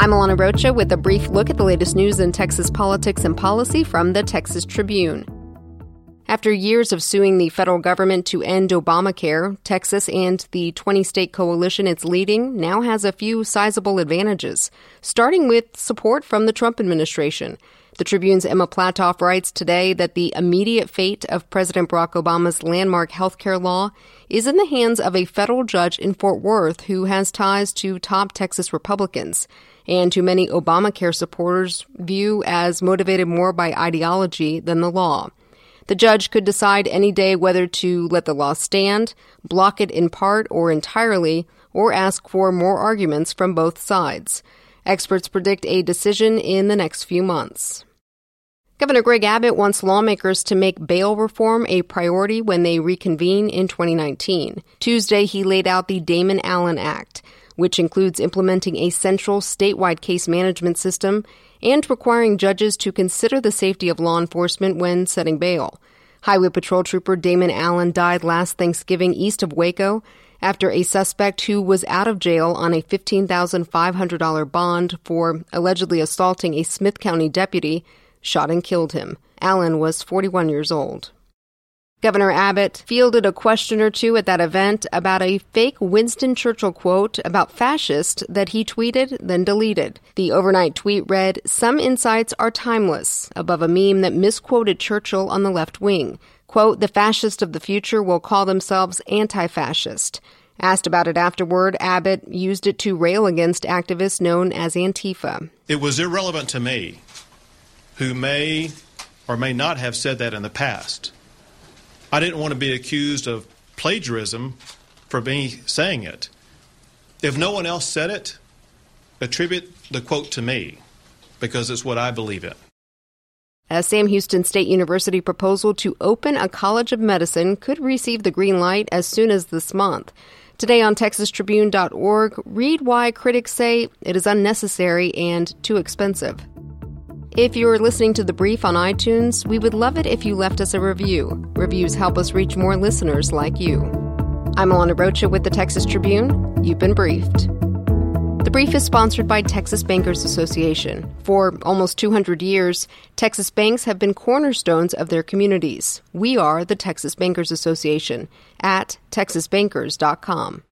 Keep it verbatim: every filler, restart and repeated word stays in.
I'm Alana Rocha with a brief look at the latest news in Texas politics and policy from the Texas Tribune. After years of suing the federal government to end Obamacare, Texas and the twenty-state coalition it's leading now has a few sizable advantages, starting with support from the Trump administration. The Tribune's Emma Platoff writes today that the immediate fate of President Barack Obama's landmark health care law is in the hands of a federal judge in Fort Worth who has ties to top Texas Republicans and who many Obamacare supporters view as motivated more by ideology than the law. The judge could decide any day whether to let the law stand, block it in part or entirely, or ask for more arguments from both sides. Experts predict a decision in the next few months. Governor Greg Abbott wants lawmakers to make bail reform a priority when they reconvene in twenty nineteen. Tuesday, he laid out the Damon Allen Act, which includes implementing a central statewide case management system and requiring judges to consider the safety of law enforcement when setting bail. Highway Patrol Trooper Damon Allen died last Thanksgiving east of Waco after a suspect who was out of jail on a fifteen thousand five hundred dollars bond for allegedly assaulting a Smith County deputy shot and killed him. Allen was forty-one years old. Governor Abbott fielded a question or two at that event about a fake Winston Churchill quote about fascists that he tweeted, then deleted. The overnight tweet read, "Some insights are timeless," above a meme that misquoted Churchill on the left wing. Quote, "The fascists of the future will call themselves anti-fascist." Asked about it afterward, Abbott used it to rail against activists known as Antifa. "It was irrelevant to me who may or may not have said that in the past. I didn't want to be accused of plagiarism for me saying it. If no one else said it, attribute the quote to me, because it's what I believe in." A Sam Houston State University proposal to open a college of medicine could receive the green light as soon as this month. Today on texas tribune dot org, read why critics say it is unnecessary and too expensive. If you're listening to The Brief on iTunes, we would love it if you left us a review. Reviews help us reach more listeners like you. I'm Alana Rocha with the Texas Tribune. You've been briefed. The Brief is sponsored by Texas Bankers Association. For almost two hundred years, Texas banks have been cornerstones of their communities. We are the Texas Bankers Association at texas bankers dot com.